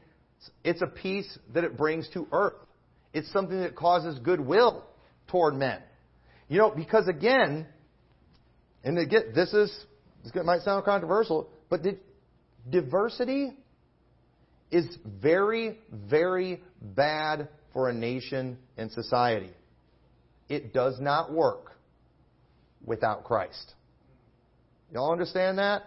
it's a peace that it brings to earth. It's something that causes goodwill toward men. You know, because again, and again, this is, this might sound controversial, but the diversity is very, very bad for a nation and society. It does not work without Christ. Y'all understand that?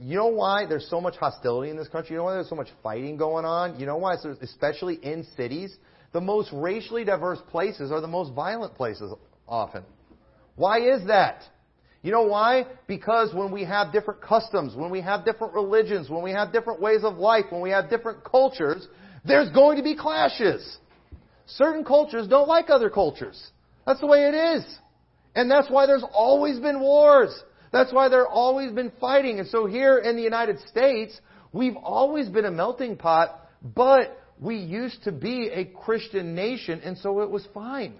You know why there's so much hostility in this country? You know why there's so much fighting going on? You know why, especially in cities? The most racially diverse places are the most violent places often. Why is that? You know why? Because when we have different customs, when we have different religions, when we have different ways of life, when we have different cultures, there's going to be clashes. Certain cultures don't like other cultures. That's the way it is. And that's why there's always been wars. That's why there have always been fighting. And so here in the United States, we've always been a melting pot, but we used to be a Christian nation, and so it was fine.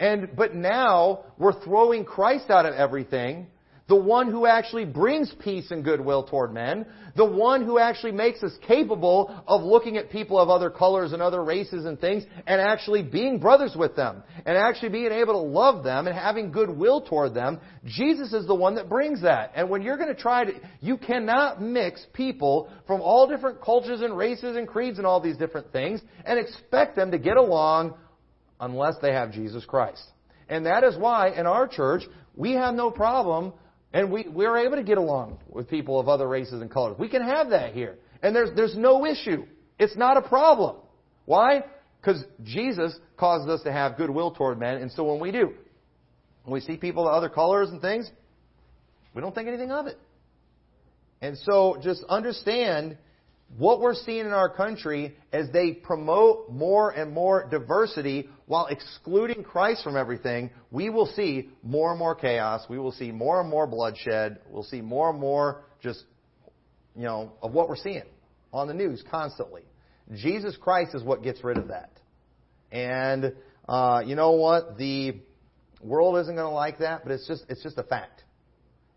And but now we're throwing Christ out of everything, the one who actually brings peace and goodwill toward men, the one who actually makes us capable of looking at people of other colors and other races and things and actually being brothers with them and actually being able to love them and having goodwill toward them. Jesus is the one that brings that. And when you're going to try to, you cannot mix people from all different cultures and races and creeds and all these different things and expect them to get along unless they have Jesus Christ. And that is why in our church, we have no problem. And we, we're able to get along with people of other races and colors. We can have that here. And there's, there's no issue. It's not a problem. Why? Because Jesus causes us to have goodwill toward men. And so when we do, when we see people of other colors and things, we don't think anything of it. And so just understand what we're seeing in our country as they promote more and more diversity while excluding Christ from everything, we will see more and more chaos. We will see more and more bloodshed. We'll see more and more just, you know, of what we're seeing on the news constantly. Jesus Christ is what gets rid of that. And uh, you know what? The world isn't going to like that, but it's just it's just a fact.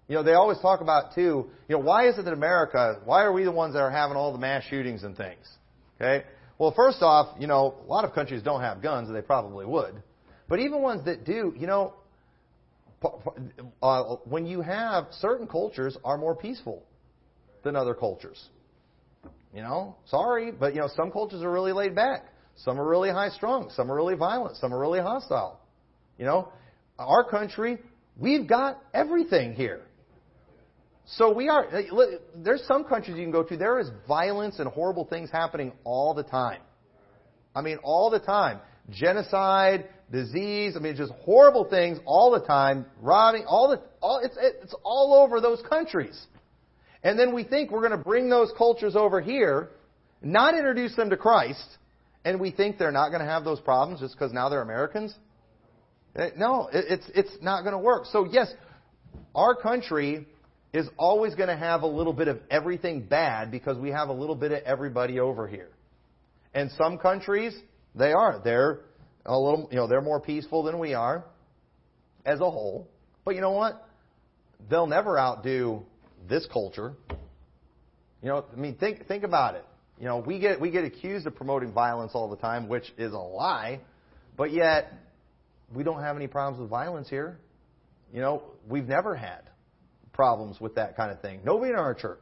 You know, they always talk about, too, you know, why is it that America, why are we the ones that are having all the mass shootings and things? Okay? Well, first off, you know, a lot of countries don't have guns, and they probably would. But even ones that do, you know, uh, when you have certain cultures are more peaceful than other cultures. You know, sorry, but, you know, some cultures are really laid back. Some are really high-strung. Some are really violent. Some are really hostile. You know, our country, we've got everything here. So we are, there's some countries you can go to, there is violence and horrible things happening all the time. I mean, all the time. Genocide, disease, I mean, just horrible things all the time. Robbing, all the, all, it's, it's all over those countries. And then we think we're going to bring those cultures over here, not introduce them to Christ, and we think they're not going to have those problems just because now they're Americans. No, it's it's not going to work. So yes, our country is always going to have a little bit of everything bad because we have a little bit of everybody over here. And some countries, they are. They're a little, you know, they're more peaceful than we are as a whole. But you know what? They'll never outdo this culture. You know, I mean, think think about it. You know, we get we get accused of promoting violence all the time, which is a lie, but yet we don't have any problems with violence here. You know, we've never had problems with that kind of thing. Nobody in our church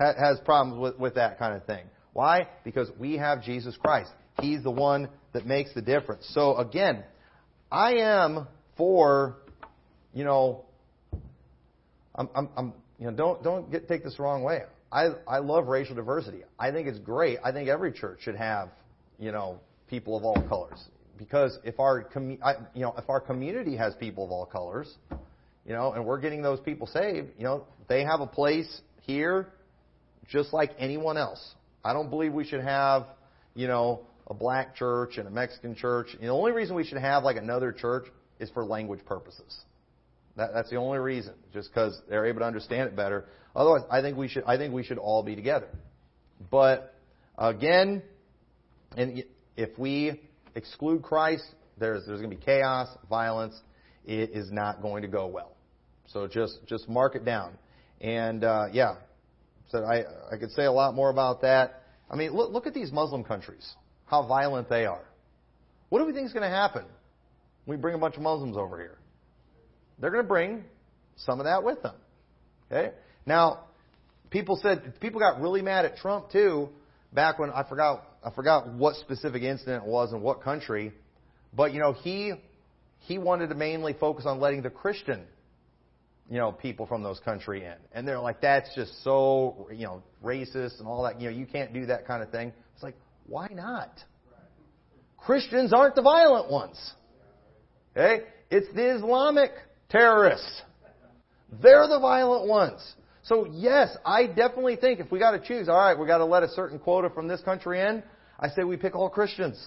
ha- has problems with, with that kind of thing. Why? Because we have Jesus Christ. He's the one that makes the difference. So again, I am for, you know, I'm, I'm, I'm you know, don't don't get take this the wrong way. I, I love racial diversity. I think it's great. I think every church should have, you know, people of all colors. Because if our com- I, you know, if our community has people of all colors, you know, and we're getting those people saved, you know, they have a place here just like anyone else. I don't believe we should have, you know, a black church and a Mexican church. And the only reason we should have like another church is for language purposes. That, that's the only reason, just because they're able to understand it better. Otherwise, I think we should. I think we should all be together. But again, and if we exclude Christ, there's there's going to be chaos, violence. It is not going to go well. So just just mark it down. And uh, yeah, so I I could say a lot more about that. I mean, look look at these Muslim countries, how violent they are. What do we think is going to happen when we bring a bunch of Muslims over here? They're going to bring some of that with them. Okay? Now, people said people got really mad at Trump too back when I forgot I forgot what specific incident it was in what country, but you know he he wanted to mainly focus on letting the Christian, you know, people from those countries in, and they're like, that's just so, you know, racist and all that. You know, you can't do that kind of thing. It's like, why not? Christians aren't the violent ones. Okay? It's the Islamic terrorists. They're the violent ones. So yes, I definitely think if we got to choose, all right, we got to let a certain quota from this country in, I say we pick all Christians.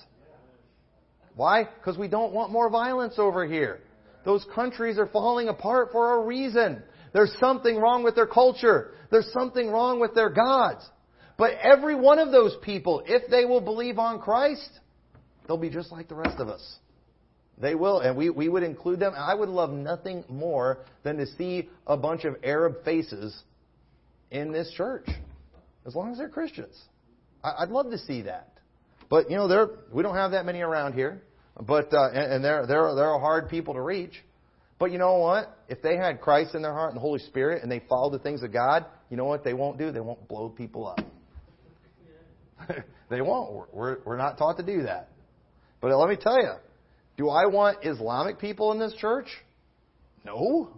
Why? Because we don't want more violence over here. Those countries are falling apart for a reason. There's something wrong with their culture. There's something wrong with their gods. But every one of those people, if they will believe on Christ, they'll be just like the rest of us. They will, and we, we would include them. I would love nothing more than to see a bunch of Arab faces in this church, as long as they're Christians. I, I'd love to see that. But, you know, there we don't have that many around here, but uh, and, and they're, they're, they're a hard people to reach. But you know what? If they had Christ in their heart and the Holy Spirit and they followed the things of God, you know what they won't do? They won't blow people up. They won't. We're, we're not taught to do that. But let me tell you, do I want Islamic people in this church? No.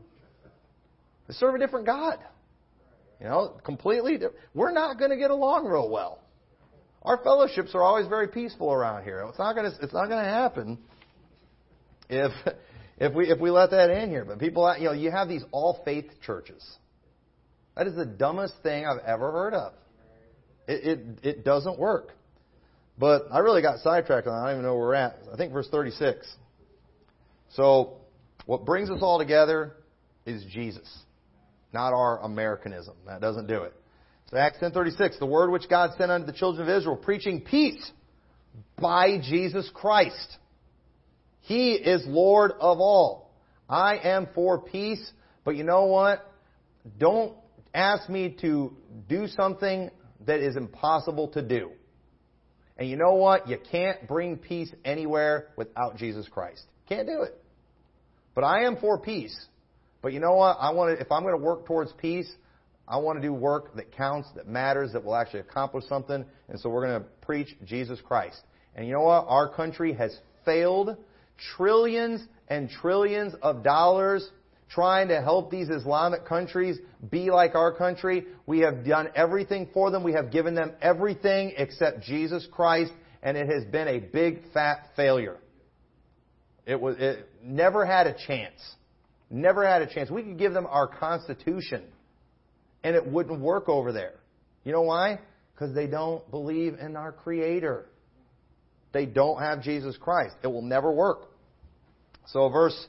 They serve a different God. You know, completely different. We're not going to get along real well. Our fellowships are always very peaceful around here. It's not going to it's not going to happen if if we if we let that in here. But people, you know, you have these all faith churches. That is the dumbest thing I've ever heard of. It it, it doesn't work. But I really got sidetracked on that. I don't even know where we're at. I think verse thirty-six. So what brings us all together is Jesus, not our Americanism. That doesn't do it. So Acts ten thirty-six, the word which God sent unto the children of Israel, preaching peace by Jesus Christ. He is Lord of all. I am for peace, but you know what? Don't ask me to do something that is impossible to do. And you know what? You can't bring peace anywhere without Jesus Christ. Can't do it. But I am for peace. But you know what? I want to, if I'm going to work towards peace, I want to do work that counts, that matters, that will actually accomplish something. And so we're going to preach Jesus Christ. And you know what? Our country has failed trillions and trillions of dollars trying to help these Islamic countries be like our country. We have done everything for them. We have given them everything except Jesus Christ, and it has been a big, fat failure. It was, it never had a chance. Never had a chance. We could give them our Constitution, and it wouldn't work over there. You know why? Because they don't believe in our Creator. They don't have Jesus Christ. It will never work. So verse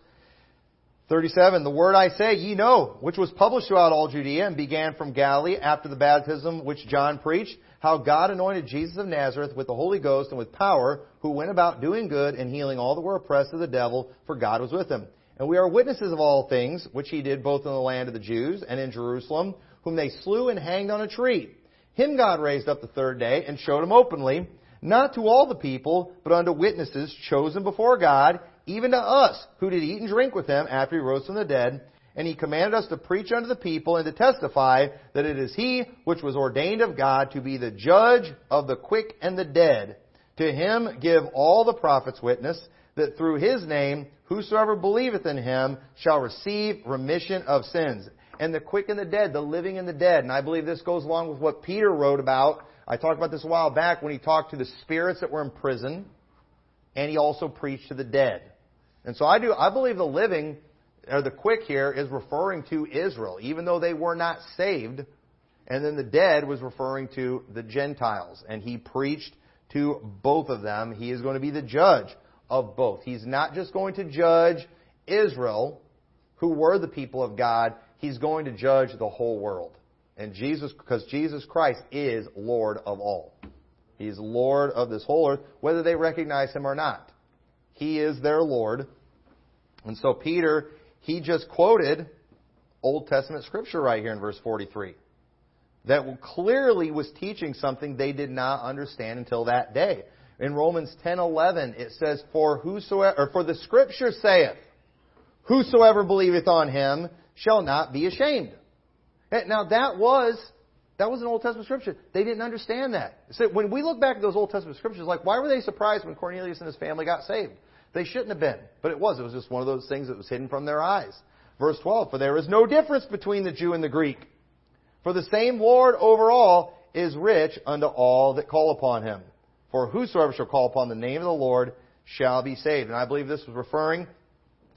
thirty-seven, the word I say, ye know, which was published throughout all Judea and began from Galilee after the baptism which John preached, how God anointed Jesus of Nazareth with the Holy Ghost and with power, who went about doing good and healing all that were oppressed of the devil, for God was with him. And we are witnesses of all things which he did both in the land of the Jews and in Jerusalem, whom they slew and hanged on a tree. Him God raised up the third day and showed him openly, not to all the people, but unto witnesses chosen before God, even to us, who did eat and drink with him after he rose from the dead. And he commanded us to preach unto the people and to testify that it is he which was ordained of God to be the judge of the quick and the dead. To him give all the prophets witness, that through his name whosoever believeth in him shall receive remission of sins. And the quick and the dead, the living and the dead. And I believe this goes along with what Peter wrote about. I talked about this a while back when he talked to the spirits that were in prison, and he also preached to the dead. And so I do, I believe the living, or the quick here, is referring to Israel, even though they were not saved. And then the dead was referring to the Gentiles. And he preached to both of them. He is going to be the judge of both. He's not just going to judge Israel, who were the people of God. He's going to judge the whole world. And Jesus, because Jesus Christ is Lord of all. He's Lord of this whole earth, whether they recognize him or not. He is their Lord. And so Peter, he just quoted Old Testament scripture right here in verse forty-three. That clearly was teaching something they did not understand until that day. In Romans ten eleven, it says, For whosoever, or for the scripture saith, whosoever believeth on him shall not be ashamed. Now that was that was an Old Testament scripture. They didn't understand that. So when we look back at those Old Testament scriptures, like, why were they surprised when Cornelius and his family got saved? They shouldn't have been, but it was. It was just one of those things that was hidden from their eyes. Verse twelve, For there is no difference between the Jew and the Greek. For the same Lord over all is rich unto all that call upon him. For whosoever shall call upon the name of the Lord shall be saved. And I believe this was referring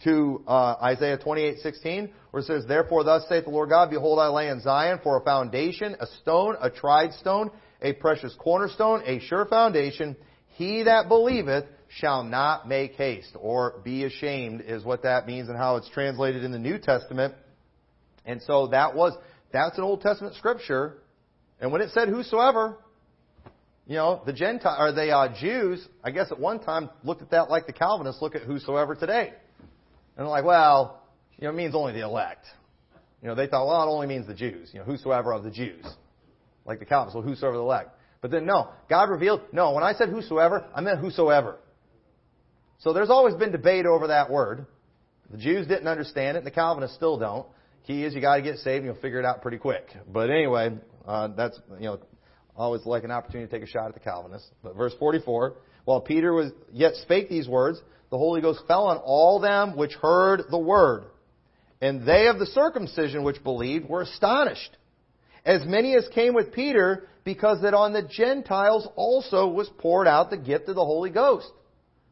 to uh, Isaiah twenty-eight sixteen, where it says, Therefore thus saith the Lord God, Behold, I lay in Zion for a foundation, a stone, a tried stone, a precious cornerstone, a sure foundation. He that believeth shall not make haste, or be ashamed, is what that means and how it's translated in the New Testament. And so that was, that's an Old Testament scripture. And when it said whosoever, you know, the Gentile or the uh, Jews, I guess at one time looked at that like the Calvinists look at whosoever today. And they're like, well, you know, it means only the elect. You know, they thought, well, it only means the Jews. You know, whosoever of the Jews. Like the Calvinists, well, whosoever the elect. But then, no, God revealed, no, when I said whosoever, I meant whosoever. So there's always been debate over that word. The Jews didn't understand it, and the Calvinists still don't. Key is you got to get saved, and you'll figure it out pretty quick. But anyway, uh, that's, you know, always like an opportunity to take a shot at the Calvinists. But verse forty-four, While Peter was yet spake these words, the Holy Ghost fell on all them which heard the word. And they of the circumcision which believed were astonished, as many as came with Peter, because that on the Gentiles also was poured out the gift of the Holy Ghost.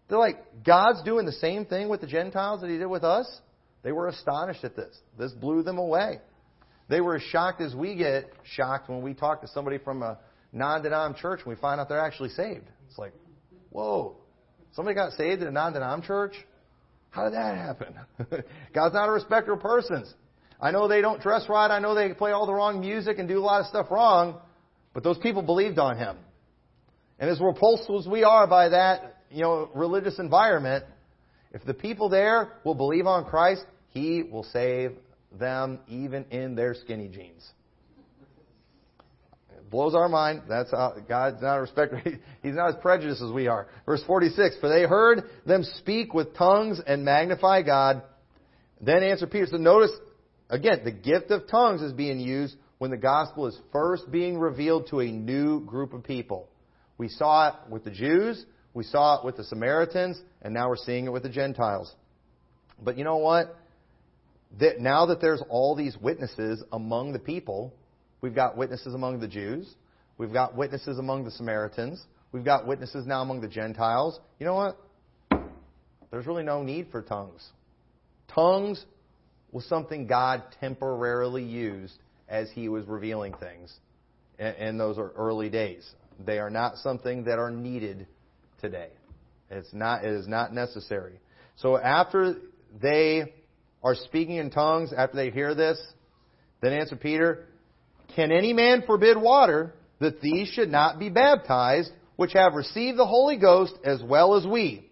They're like, God's doing the same thing with the Gentiles that he did with us? They were astonished at this. This blew them away. They were as shocked as we get shocked when we talk to somebody from a non-denom church and we find out they're actually saved. It's like, whoa, somebody got saved in a non-denom church? How did that happen? God's not a respecter of persons. I know they don't dress right. I know they play all the wrong music and do a lot of stuff wrong. But those people believed on him. And as repulsed as we are by that, you know, religious environment, if the people there will believe on Christ, he will save them even in their skinny jeans. blows our mind. That's how God's not a respecter. He's not as prejudiced as we are. Verse forty-six, for they heard them speak with tongues and magnify God. Then answered Peter. So notice, again, the gift of tongues is being used when the gospel is first being revealed to a new group of people. We saw it with the Jews. We saw it with the Samaritans. And now we're seeing it with the Gentiles. But you know what? That now that there's all these witnesses among the people, we've got witnesses among the Jews. We've got witnesses among the Samaritans. We've got witnesses now among the Gentiles. You know what? There's really no need for tongues. Tongues was something God temporarily used as He was revealing things in those early days. They are not something that are needed today. It's not, it is not necessary. So after they are speaking in tongues, after they hear this, then answered Peter, can any man forbid water that these should not be baptized, which have received the Holy Ghost as well as we?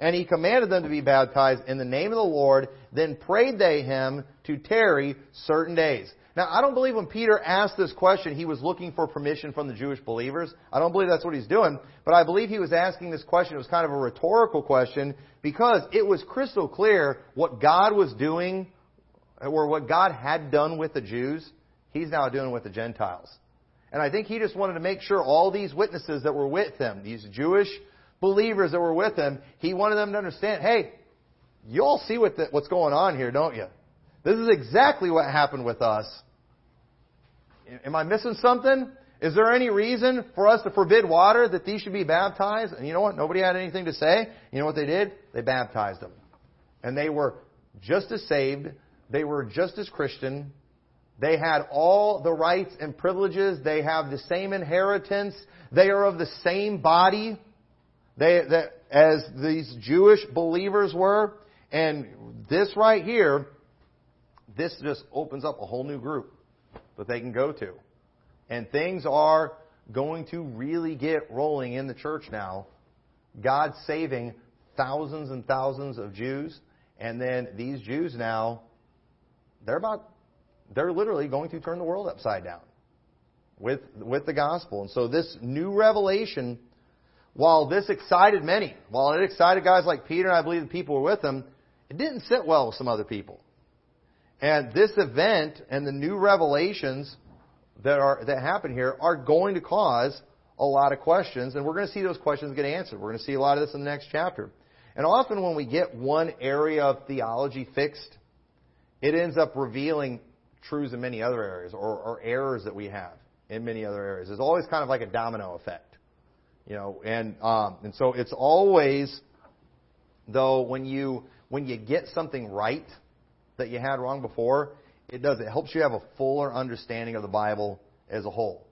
And he commanded them to be baptized in the name of the Lord. Then prayed they him to tarry certain days. Now, I don't believe when Peter asked this question, he was looking for permission from the Jewish believers. I don't believe that's what he's doing. But I believe he was asking this question. It was kind of a rhetorical question because it was crystal clear what God was doing or what God had done with the Jews. He's now doing with the Gentiles. And I think he just wanted to make sure all these witnesses that were with him, these Jewish believers that were with him, he wanted them to understand, hey, you all see what the, what's going on here, don't you? This is exactly what happened with us. Am I missing something? Is there any reason for us to forbid water that these should be baptized? And you know what? Nobody had anything to say. You know what they did? They baptized them. And they were just as saved. They were just as Christian. They had all the rights and privileges. They have the same inheritance. They are of the same body they, that, as these Jewish believers were. And this right here, this just opens up a whole new group that they can go to. And things are going to really get rolling in the church now. God saving thousands and thousands of Jews. And then these Jews now, they're about... They're literally going to turn the world upside down with with the gospel. And so this new revelation, while this excited many, while it excited guys like Peter and I believe the people who were with him, it didn't sit well with some other people. And this event and the new revelations that are that happen here are going to cause a lot of questions. And we're going to see those questions get answered. We're going to see a lot of this in the next chapter. And often when we get one area of theology fixed, it ends up revealing truths in many other areas, or, or errors that we have in many other areas. There's always kind of like a domino effect, you know. And um, and so it's always, though, when you when you get something right that you had wrong before, it does it helps you have a fuller understanding of the Bible as a whole.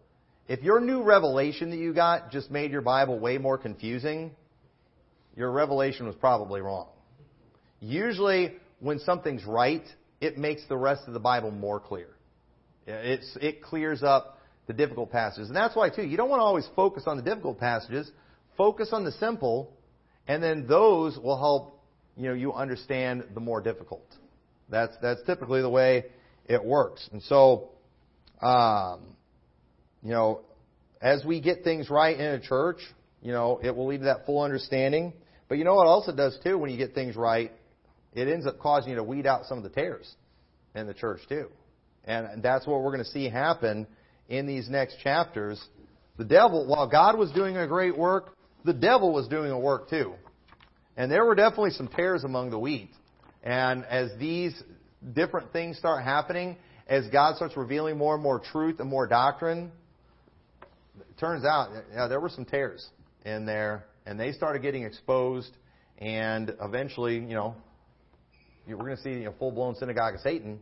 If your new revelation that you got just made your Bible way more confusing, your revelation was probably wrong. Usually, when something's right, it makes the rest of the Bible more clear. It's, it clears up the difficult passages. And that's why, too, you don't want to always focus on the difficult passages. Focus on the simple, and then those will help, you know, you understand the more difficult. That's that's typically the way it works. And so, um, you know, as we get things right in a church, you know, it will lead to that full understanding. But you know what else it does, too, when you get things right? It ends up causing you to weed out some of the tares in the church too. And that's what we're going to see happen in these next chapters. The devil, while God was doing a great work, the devil was doing a work too. And there were definitely some tares among the wheat. And as these different things start happening, as God starts revealing more and more truth and more doctrine, it turns out yeah, there were some tares in there. And they started getting exposed. And eventually, you know, we're going to see a you know, full-blown synagogue of Satan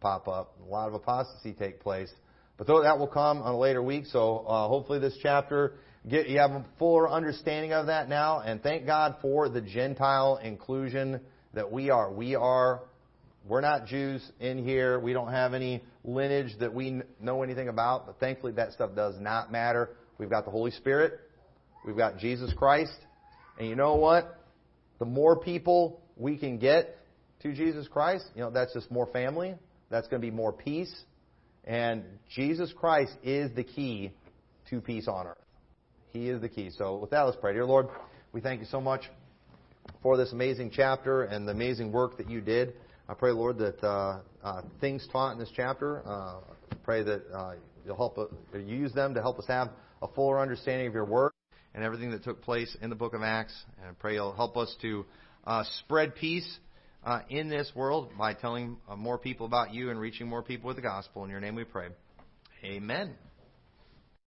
pop up. A lot of apostasy take place. But that will come on a later week. So uh, hopefully this chapter, get, you have a fuller understanding of that now. And thank God for the Gentile inclusion that we are. We are, we're not Jews in here. We don't have any lineage that we know anything about. But thankfully that stuff does not matter. We've got the Holy Spirit. We've got Jesus Christ. And you know what? The more people we can get to Jesus Christ, you know, that's just more family. That's going to be more peace. And Jesus Christ is the key to peace on earth. He is the key. So with that, let's pray. Dear Lord, we thank you so much for this amazing chapter and the amazing work that you did. I pray, Lord, that uh, uh, things taught in this chapter, uh, pray that uh, you'll help uh, use them to help us have a fuller understanding of your work and everything that took place in the book of Acts. And I pray you'll help us to uh, spread peace uh, in this world by telling uh, more people about you and reaching more people with the gospel. In your name we pray. Amen.